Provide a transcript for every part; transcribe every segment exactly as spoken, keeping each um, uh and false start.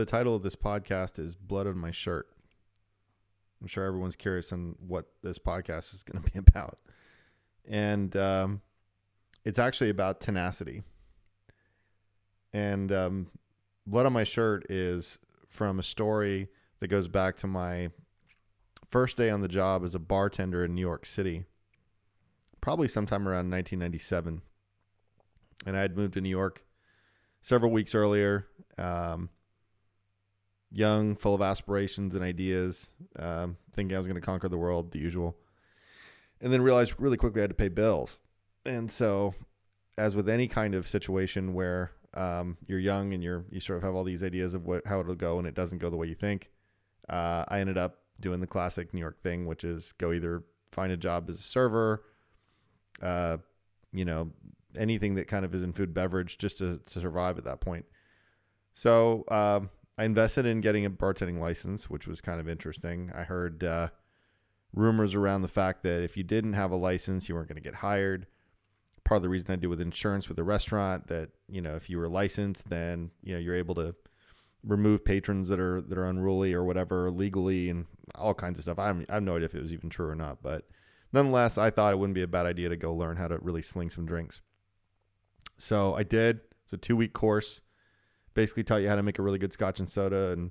the title of this podcast is Blood on My Shirt. I'm sure everyone's curious on what this podcast is going to be about. And um, it's actually about tenacity. And um, Blood on My Shirt is from a story that goes back to my first day on the job as a bartender in New York City, probably sometime around nineteen ninety-seven. And I had moved to New York several weeks earlier, um, young, full of aspirations and ideas, um, thinking I was going to conquer the world, the usual. And then realized really quickly I had to pay bills. And so, as with any kind of situation where um, you're young and you're you sort of have all these ideas of what how it'll go and it doesn't go the way you think, uh, I ended up doing the classic New York thing, which is go either find a job as a server, uh, you know, anything that kind of is in food beverage just to, to survive at that point. So um, I invested in getting a bartending license, which was kind of interesting. I heard uh, rumors around the fact that if you didn't have a license, you weren't going to get hired. Part of the reason I do with insurance with the restaurant that, you know, if you were licensed, then, you know, you're able to remove patrons that are, that are unruly or whatever legally and all kinds of stuff. I I have no idea if it was even true or not, but nonetheless, I thought it wouldn't be a bad idea to go learn how to really sling some drinks. So I did. It's a two-week course. Basically taught you how to make a really good scotch and soda and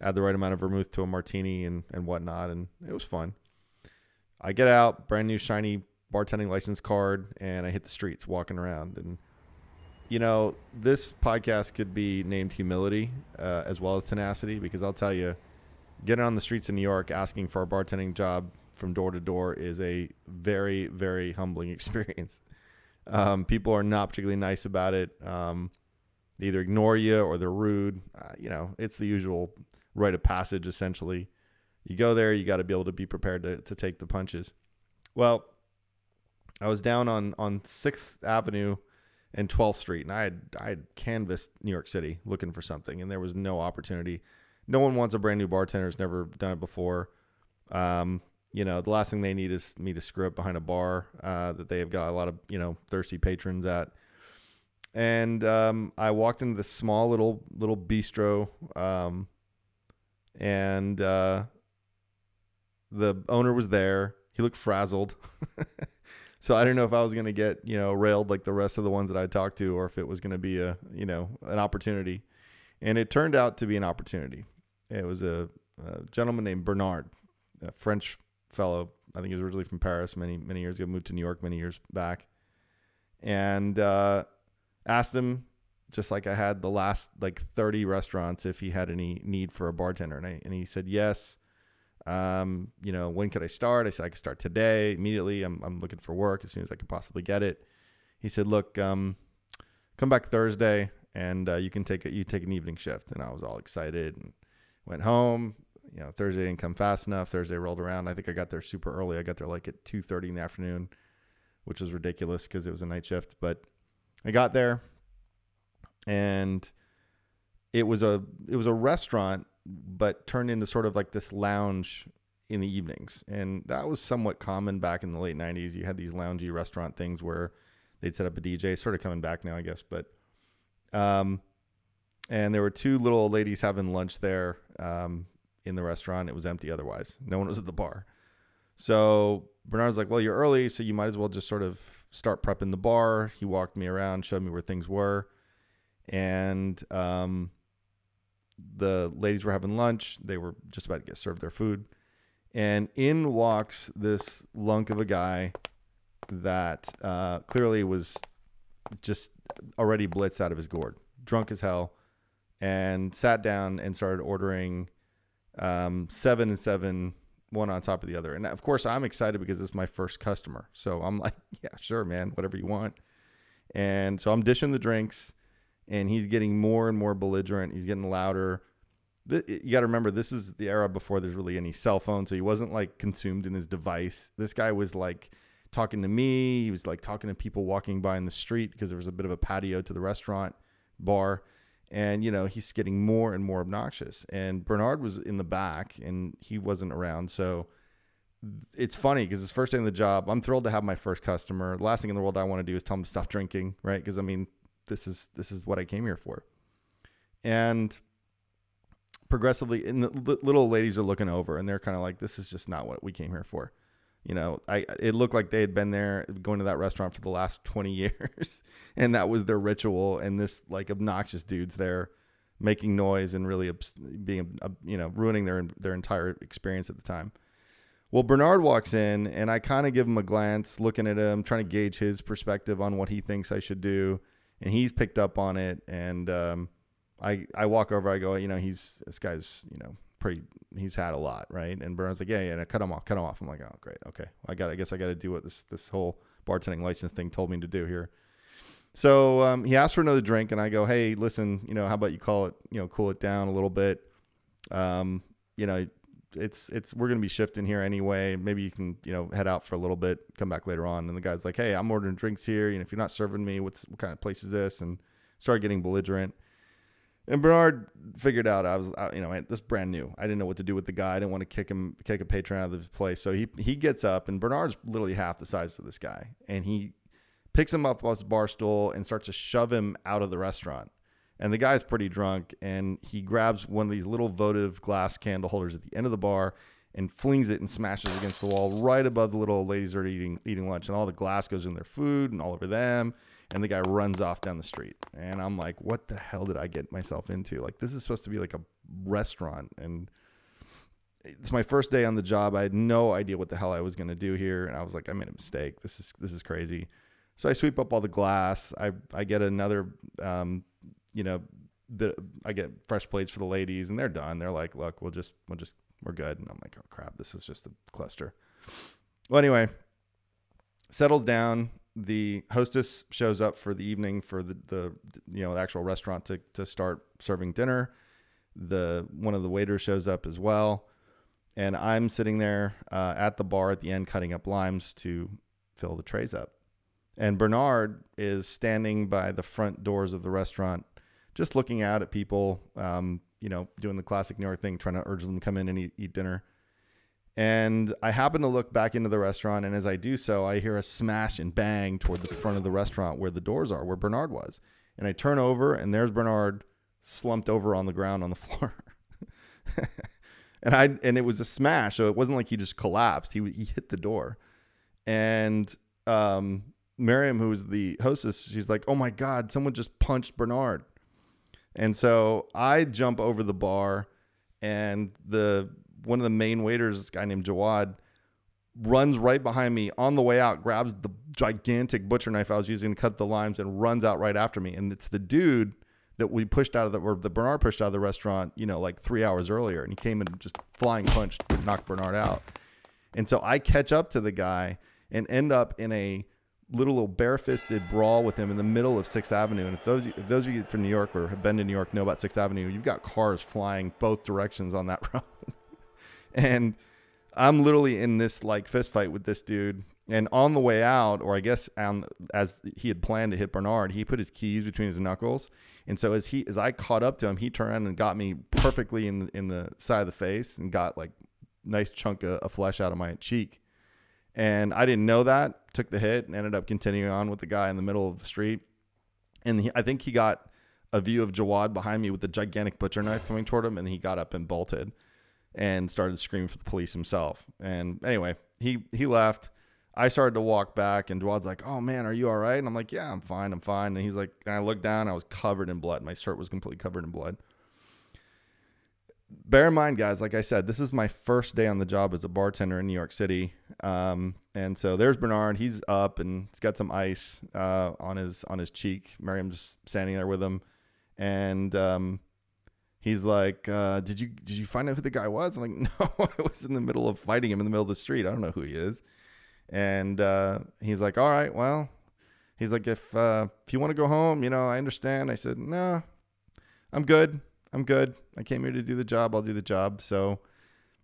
add the right amount of vermouth to a martini and, and whatnot. And it was fun. I get out, brand new shiny bartending license card, and I hit the streets walking around. And, you know, this podcast could be named Humility uh, as well as Tenacity, because I'll tell you, getting on the streets in New York asking for a bartending job from door to door is a very, very humbling experience. Um, people are not particularly nice about it. Um, they either ignore you or they're rude. Uh, you know, it's the usual rite of passage, essentially. You go there, you got to be able to be prepared to, to take the punches. Well, I was down on, on sixth Avenue and twelfth Street, and I had, I had canvassed New York City looking for something, and there was no opportunity. No one wants a brand new bartender who's never done it before. Um, You know, the last thing they need is me to screw up behind a bar uh, that they have got a lot of, you know, thirsty patrons at. And um, I walked into this small little little bistro, um, and uh, the owner was there. He looked frazzled. So I didn't know if I was going to get, you know, railed like the rest of the ones that I talked to or if it was going to be a, you know, an opportunity. And it turned out to be an opportunity. It was a, a gentleman named Bernard, a French fellow. I think he was originally from Paris many, many years ago, moved to New York many years back, and uh, asked him, just like I had the last like thirty restaurants, if he had any need for a bartender. And, I, and he said, yes. Um, you know, when could I start? I said, I could start today immediately. I'm, I'm looking for work as soon as I could possibly get it. He said, look, um, come back Thursday and uh, you can take a, you take an evening shift. And I was all excited and went home. You know, Thursday didn't come fast enough. Thursday rolled around. I think I got there super early. I got there like at two thirty in the afternoon, which was ridiculous because it was a night shift. But I got there, and it was a it was a restaurant, but turned into sort of like this lounge in the evenings. And that was somewhat common back in the late nineties. You had these loungy restaurant things where they'd set up a D J. It's sort of coming back now, I guess. But um, and there were two little old ladies having lunch there. Um. In the restaurant, it was empty otherwise. No one was at the bar. So Bernard was like, well, you're early, so you might as well just sort of start prepping the bar. He walked me around, showed me where things were. And um, the ladies were having lunch. They were just about to get served their food. And in walks this lunk of a guy that uh, clearly was just already blitzed out of his gourd, drunk as hell, and sat down and started ordering Um, seven and seven, one on top of the other. And of course I'm excited because it's my first customer. So I'm like, yeah, sure, man, whatever you want. And so I'm dishing the drinks and he's getting more and more belligerent. He's getting louder. Th- you got to remember, this is the era before there's really any cell phone. So he wasn't like consumed in his device. This guy was like talking to me. He was like talking to people walking by in the street because there was a bit of a patio to the restaurant bar. And, you know, he's getting more and more obnoxious. And Bernard was in the back and he wasn't around. So it's funny because it's first day on the job. I'm thrilled to have my first customer. The last thing in the world I want to do is tell him to stop drinking, right? Because, I mean, this is this is what I came here for. And progressively, and the little ladies are looking over, and they're kind of like, this is just not what we came here for. You know, I it looked like they had been there going to that restaurant for the last twenty years, and that was their ritual. And this like obnoxious dude's there making noise and really obs- being, uh, you know, ruining their their entire experience at the time. Well, Bernard walks in, and I kind of give him a glance, looking at him, trying to gauge his perspective on what he thinks I should do. And he's picked up on it. And um, I I walk over. I go, you know, he's this guy's, you know, pretty. He's had a lot, right? And Bernard's like, yeah, yeah. And I cut him off. Cut him off. I'm like, oh, great. Okay. I got. I guess I got to do what this this whole bartending license thing told me to do here. So um, he asked for another drink, and I go, hey, listen, you know, how about you call it, you know, cool it down a little bit. Um, you know. it's it's we're gonna be shifting here anyway, maybe you can, you know, head out for a little bit, come back later on. And the guy's like, hey, I'm ordering drinks here, you know, if you're not serving me, what's what kind of place is this? And started getting belligerent. And Bernard figured out I was I, you know I, this brand new, I didn't know what to do with the guy. I didn't want to kick him kick a patron out of the place. So he he gets up, and Bernard's literally half the size of this guy, and he picks him up off his bar stool and starts to shove him out of the restaurant. And the guy's pretty drunk, and he grabs one of these little votive glass candle holders at the end of the bar and flings it and smashes against the wall right above the little old ladies that are eating, eating lunch. And all the glass goes in their food and all over them. And the guy runs off down the street. And I'm like, what the hell did I get myself into? Like, this is supposed to be like a restaurant. And it's my first day on the job. I had no idea what the hell I was going to do here. And I was like, I made a mistake. This is, this is crazy. So I sweep up all the glass. I, I get another, um, you know, the, I get fresh plates for the ladies, and they're done. They're like, look, we'll just, we'll just, we're good. And I'm like, oh crap, this is just a cluster. Well, anyway, settles down. The hostess shows up for the evening for the, the, you know, the actual restaurant to, to start serving dinner. The, one of the waiters shows up as well. And I'm sitting there uh, at the bar at the end, cutting up limes to fill the trays up. And Bernard is standing by the front doors of the restaurant, just looking out at people, um, you know, doing the classic New York thing, trying to urge them to come in and eat, eat dinner. And I happen to look back into the restaurant, and as I do so, I hear a smash and bang toward the front of the restaurant where the doors are, where Bernard was. And I turn over, and there's Bernard slumped over on the ground on the floor. and I and it was a smash, so it wasn't like he just collapsed. He he hit the door, and um, Miriam, who was the hostess, she's like, "Oh my God, someone just punched Bernard." And so I jump over the bar, and the one of the main waiters, this guy named Jawad, runs right behind me on the way out, grabs the gigantic butcher knife I was using to cut the limes, and runs out right after me. And it's the dude that we pushed out of the, or the Bernard pushed out of the restaurant, you know, like three hours earlier. And he came and just flying punched, knocked Bernard out. And so I catch up to the guy and end up in a little old barefisted brawl with him in the middle of Sixth Avenue. And if those if those of you from New York or have been to New York know about Sixth Avenue, you've got cars flying both directions on that road. And I'm literally in this like fist fight with this dude. And on the way out, or I guess um, as he had planned to hit Bernard, he put his keys between his knuckles. And so as he as I caught up to him, he turned around and got me perfectly in the, in the side of the face, and got like nice chunk of, of flesh out of my cheek. And I didn't know that, took the hit, and ended up continuing on with the guy in the middle of the street. And he, I think he got a view of Jawad behind me with the gigantic butcher knife coming toward him, and he got up and bolted and started screaming for the police himself. And anyway, he, he left. I started to walk back, and Jawad's like, "Oh man, are you all right?" And I'm like, "Yeah, I'm fine, I'm fine." And he's like, and I looked down, I was covered in blood. My shirt was completely covered in blood. Bear in mind, guys, like I said, this is my first day on the job as a bartender in New York City. Um, and so there's Bernard. He's up, and he's got some ice uh, on his on his cheek. Miriam's just standing there with him. And um, he's like, uh, did you did you find out who the guy was? I'm like, no, I was in the middle of fighting him in the middle of the street. I don't know who he is. And uh, he's like, all right, well, he's like, if, uh, if you want to go home, you know, I understand. I said, no, I'm good. I'm good. I came here to do the job. I'll do the job. So,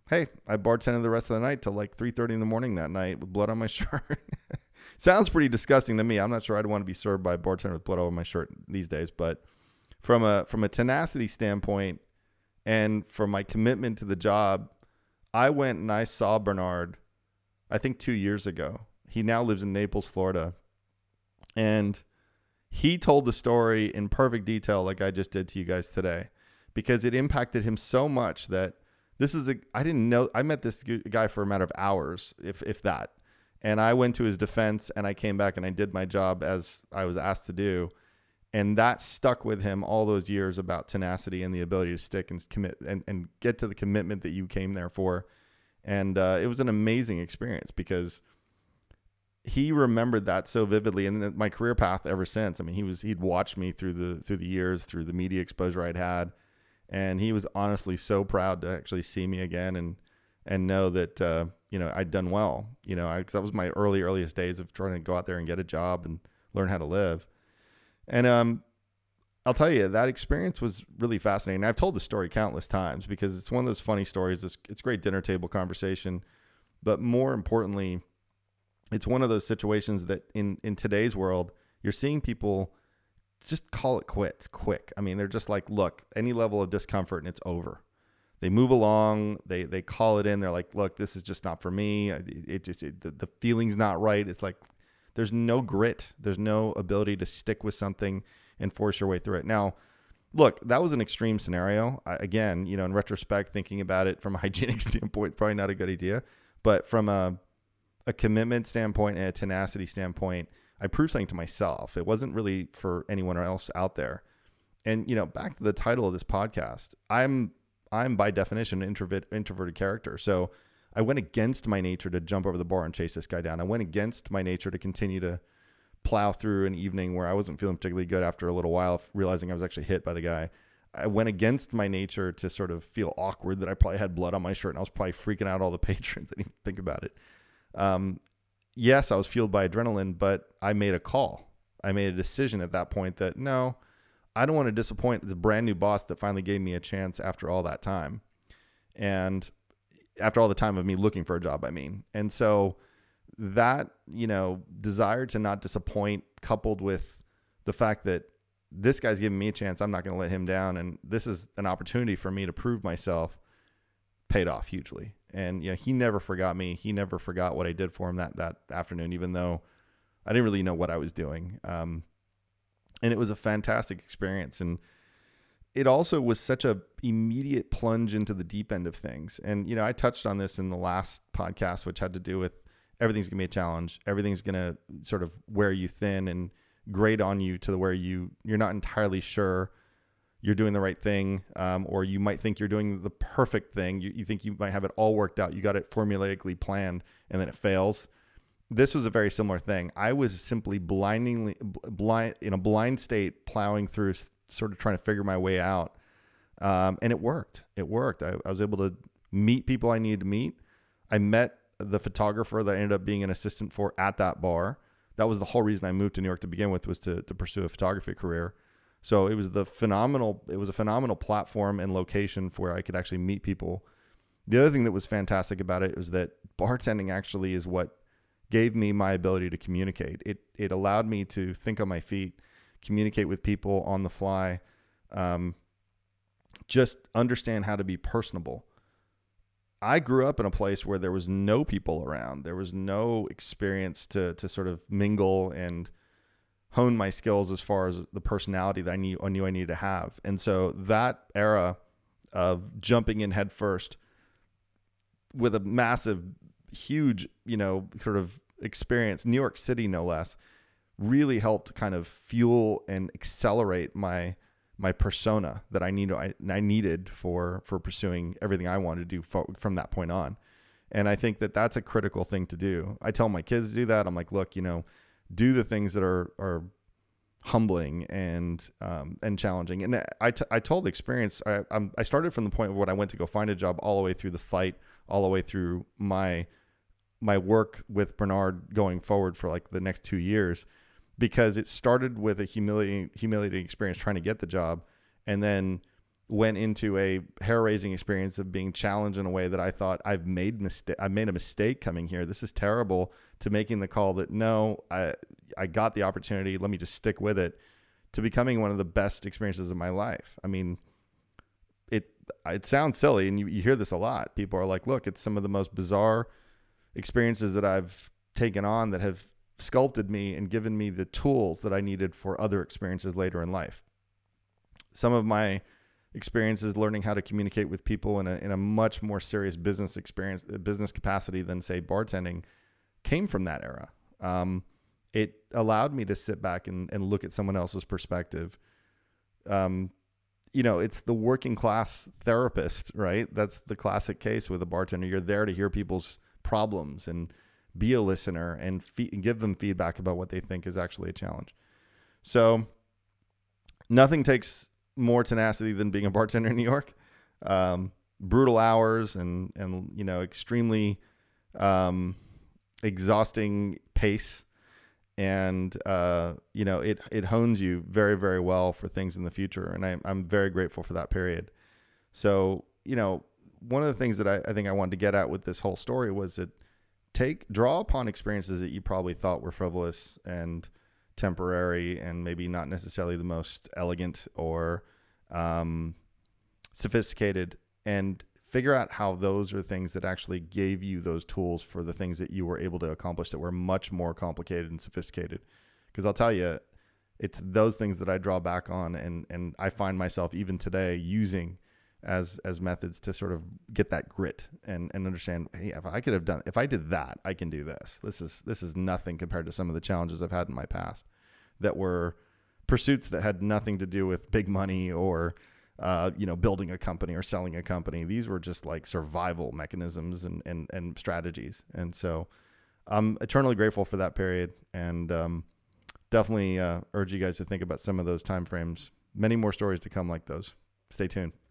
hey, I bartended the rest of the night till like three thirty in the morning that night with blood on my shirt. Sounds pretty disgusting to me. I'm not sure I'd want to be served by a bartender with blood on my shirt these days. But from a from a tenacity standpoint and for my commitment to the job, I went and I saw Bernard, I think two years ago. He now lives in Naples, Florida. And he told the story in perfect detail like I just did to you guys today. because it impacted him so much that this is a, I didn't know, I met this guy for a matter of hours, if if that. And I went to his defense and I came back and I did my job as I was asked to do. And that stuck with him all those years about tenacity and the ability to stick and commit and, and get to the commitment that you came there for. And uh, it was an amazing experience because he remembered that so vividly. And my career path ever since, I mean, he was, he'd watched me through the, through the years, through the media exposure I'd had. And he was honestly so proud to actually see me again and, and know that, uh, you know, I'd done well, you know, I, cause that was my early, earliest days of trying to go out there and get a job and learn how to live. And, um, I'll tell you, that experience was really fascinating. I've told the story countless times because it's one of those funny stories. It's, it's great dinner table conversation, but more importantly, it's one of those situations that in, in today's world, you're seeing people just call it quits quick. I mean, they're just like, look, any level of discomfort and it's over. They move along. They, they call it in. They're like, look, this is just not for me. It, it just, it, the, the feeling's not right. It's like, there's no grit. There's no ability to stick with something and force your way through it. Now, look, that was an extreme scenario. I, again, you know, in retrospect, thinking about it from a hygienic standpoint, probably not a good idea, but from a, a commitment standpoint and a tenacity standpoint, I proved something to myself. It wasn't really for anyone else out there. And, you know, back to the title of this podcast, I'm, I'm by definition an introvert, introverted character. So I went against my nature to jump over the bar and chase this guy down. I went against my nature to continue to plow through an evening where I wasn't feeling particularly good after a little while, realizing I was actually hit by the guy. I went against my nature to sort of feel awkward that I probably had blood on my shirt and I was probably freaking out all the patrons. I didn't even think about it. Um, yes, I was fueled by adrenaline, but I made a call. I made a decision at that point that no, I don't want to disappoint the brand new boss that finally gave me a chance after all that time. And after all the time of me looking for a job, I mean. And so that, you know, desire to not disappoint coupled with the fact that this guy's giving me a chance, I'm not going to let him down. And this is an opportunity for me to prove myself, paid off hugely. And, you know, he never forgot me. He never forgot what I did for him that, that afternoon, even though I didn't really know what I was doing. Um, And it was a fantastic experience. And it also was such a immediate plunge into the deep end of things. And, you know, I touched on this in the last podcast, which had to do with everything's going to be a challenge. Everything's going to sort of wear you thin and grate on you to the where you, you're not entirely sure you're doing the right thing. Um, or you might think you're doing the perfect thing. You, you think you might have it all worked out. You got it formulaically planned and then it fails. This was a very similar thing. I was simply blindingly blind in a blind state, plowing through, sort of trying to figure my way out. Um, and it worked. It worked. I, I was able to meet people I needed to meet. I met the photographer that I ended up being an assistant for at that bar. That was the whole reason I moved to New York to begin with, was to, to pursue a photography career. So it was the phenomenal, it was a phenomenal platform and location for where I could actually meet people. The other thing that was fantastic about it was that bartending actually is what gave me my ability to communicate. It it allowed me to think on my feet, communicate with people on the fly, um, just understand how to be personable. I grew up in a place where there was no people around. There was no experience to to sort of mingle and hone my skills as far as the personality that I knew I knew I needed to have. And so that era of jumping in headfirst with a massive huge, you know, sort of experience, New York City, no less, really helped kind of fuel and accelerate my, my persona that I need, I, I needed for, for pursuing everything I wanted to do for, from that point on. And I think that that's a critical thing to do. I tell my kids to do that. I'm like, look, you know, do the things that are, are humbling and, um, and challenging. And I, t- I told the experience, I, I'm, I started from the point of when I went to go find a job all the way through the fight, all the way through my, my work with Bernard going forward for like the next two years, because it started with a humiliating, humiliating experience trying to get the job, and then went into a hair-raising experience of being challenged in a way that I thought I've made mistake. I made a mistake coming here. This is terrible, to making the call that no, I, I got the opportunity. Let me just stick with it, to becoming one of the best experiences of my life. I mean, it, it sounds silly. And you, you hear this a lot. People are like, look, it's some of the most bizarre experiences that I've taken on that have sculpted me and given me the tools that I needed for other experiences later in life. Some of my experiences learning how to communicate with people in a in a much more serious business experience, business capacity than, say, bartending, came from that era. Um, it allowed me to sit back and, and look at someone else's perspective. Um, you know, it's the working class therapist, right? That's the classic case with a bartender. You're there to hear people's problems and be a listener and, fe- and give them feedback about what they think is actually a challenge. So nothing takes more tenacity than being a bartender in New York. Um, brutal hours and, and, you know, extremely, um, exhausting pace. And, uh, you know, it, it hones you very, very well for things in the future. And I, I'm very grateful for that period. So, you know, one of the things that I, I think I wanted to get at with this whole story was that take, draw upon experiences that you probably thought were frivolous and temporary and maybe not necessarily the most elegant or um, sophisticated, and figure out how those are things that actually gave you those tools for the things that you were able to accomplish that were much more complicated and sophisticated. Because I'll tell you, it's those things that I draw back on and and I find myself even today using as as methods to sort of get that grit and and understand, hey, if I could have done, if I did that, I can do this. This is this is nothing compared to some of the challenges I've had in my past that were pursuits that had nothing to do with big money or uh, you know, building a company or selling a company. These were just like survival mechanisms and and and strategies. And so I'm eternally grateful for that period, and um, definitely uh, urge you guys to think about some of those timeframes. Many more stories to come like those. Stay tuned.